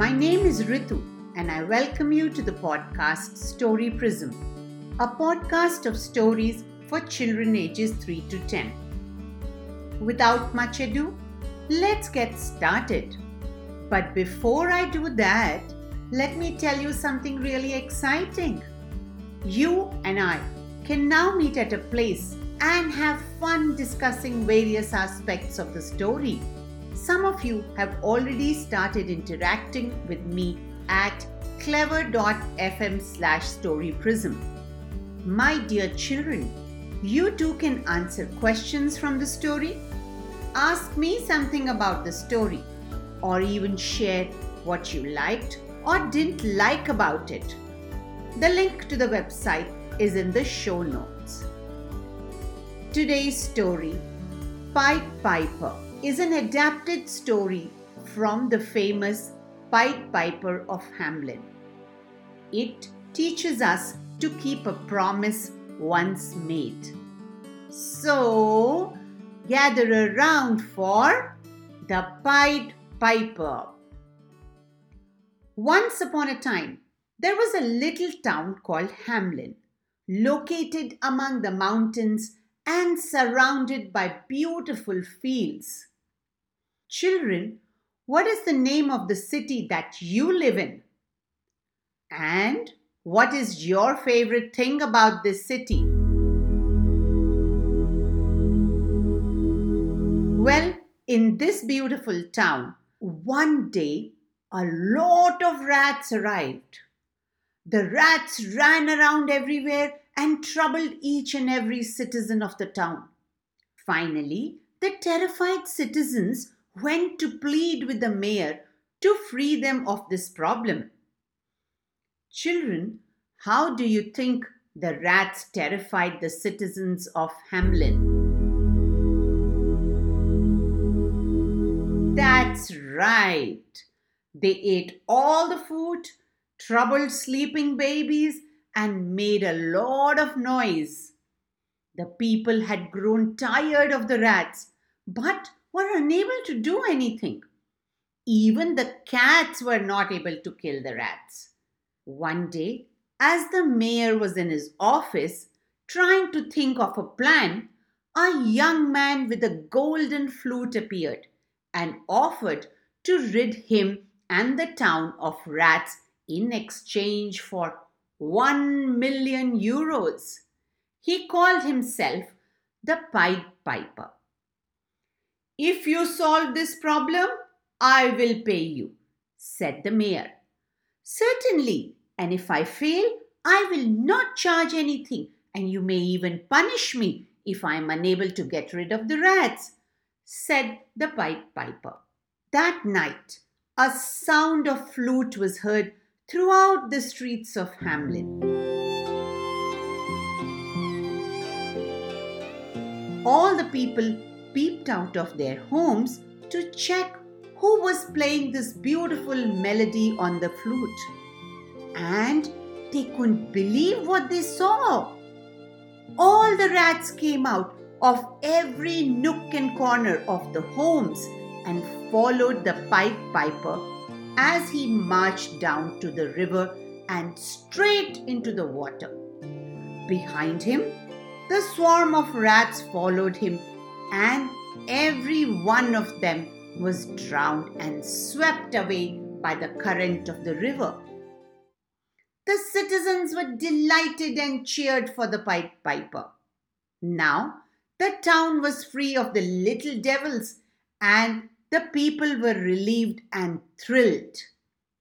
My name is Ritu, and I welcome you to the podcast Story Prism, a podcast of stories for children ages 3 to 10. Without much ado, let's get started. But before I do that, let me tell you something really exciting. You and I can now meet at a place and have fun discussing various aspects of the story. Some of you have already started interacting with me at clever.fm/storyprism. My dear children, you too can answer questions from the story, ask me something about the story, or even share what you liked or didn't like about it. The link to the website is in the show notes. Today's story, Pied Piper, is an adapted story from the famous Pied Piper of Hamelin. It teaches us to keep a promise once made. So, gather around for the Pied Piper. Once upon a time, there was a little town called Hamelin, located among the mountains and surrounded by beautiful fields. Children, what is the name of the city that you live in? And what is your favorite thing about this city? Well, in this beautiful town, one day a lot of rats arrived. The rats ran around everywhere and troubled each and every citizen of the town. Finally, the terrified citizens went to plead with the mayor to free them of this problem. Children, how do you think the rats terrified the citizens of Hamelin? That's right. They ate all the food, troubled sleeping babies, and made a lot of noise. The people had grown tired of the rats, but were unable to do anything. Even the cats were not able to kill the rats. One day, as the mayor was in his office, trying to think of a plan, a young man with a golden flute appeared and offered to rid him and the town of rats in exchange for 1 million euros. He called himself the Pied Piper. "If you solve this problem, I will pay you," said the mayor. "Certainly, and if I fail, I will not charge anything, and you may even punish me if I am unable to get rid of the rats," said the Pied Piper. That night, a sound of flute was heard throughout the streets of Hamelin. All the people peeped out of their homes to check who was playing this beautiful melody on the flute. And they couldn't believe what they saw. All the rats came out of every nook and corner of the homes and followed the Pied Piper as he marched down to the river and straight into the water. Behind him, the swarm of rats followed him, and every one of them was drowned and swept away by the current of the river. The citizens were delighted and cheered for the Pied Piper. Now, the town was free of the little devils, and the people were relieved and thrilled.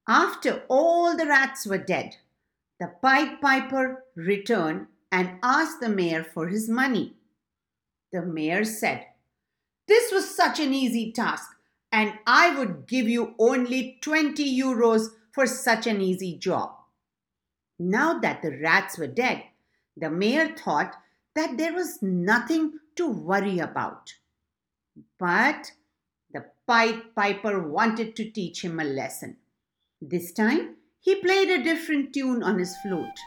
After all the rats were dead, the Pied Piper returned and asked the mayor for his money. The mayor said, "This was such an easy task, and I would give you only 20 euros for such an easy job." Now that the rats were dead, the mayor thought that there was nothing to worry about. But the Pied Piper wanted to teach him a lesson. This time, he played a different tune on his flute.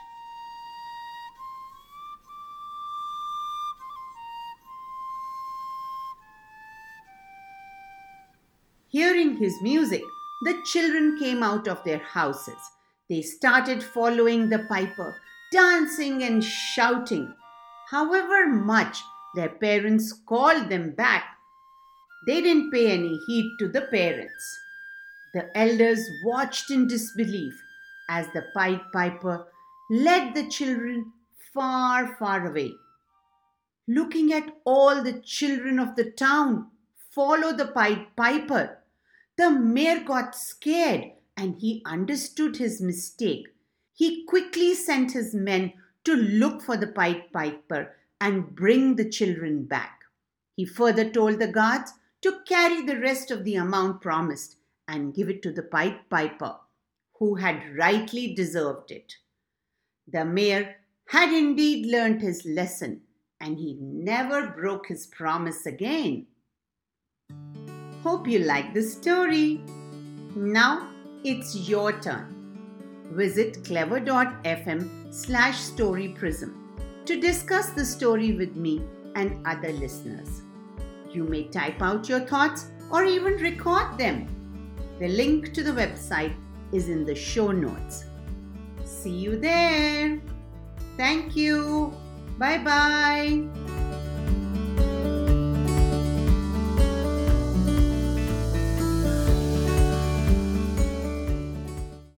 Hearing his music, the children came out of their houses. They started following the piper, dancing and shouting. However much their parents called them back, they didn't pay any heed to the parents. The elders watched in disbelief as the Pied Piper led the children far, far away. Looking at all the children of the town follow the Pied Piper, the mayor got scared and he understood his mistake. He quickly sent his men to look for the Pied Piper and bring the children back. He further told the guards to carry the rest of the amount promised and give it to the Pied Piper, who had rightly deserved it. The mayor had indeed learnt his lesson, and he never broke his promise again. Hope you like this story. Now it's your turn. Visit clever.fm/storyprism to discuss the story with me and other listeners. You may type out your thoughts or even record them. The link to the website is in the show notes. See you there. Thank you. Bye-bye.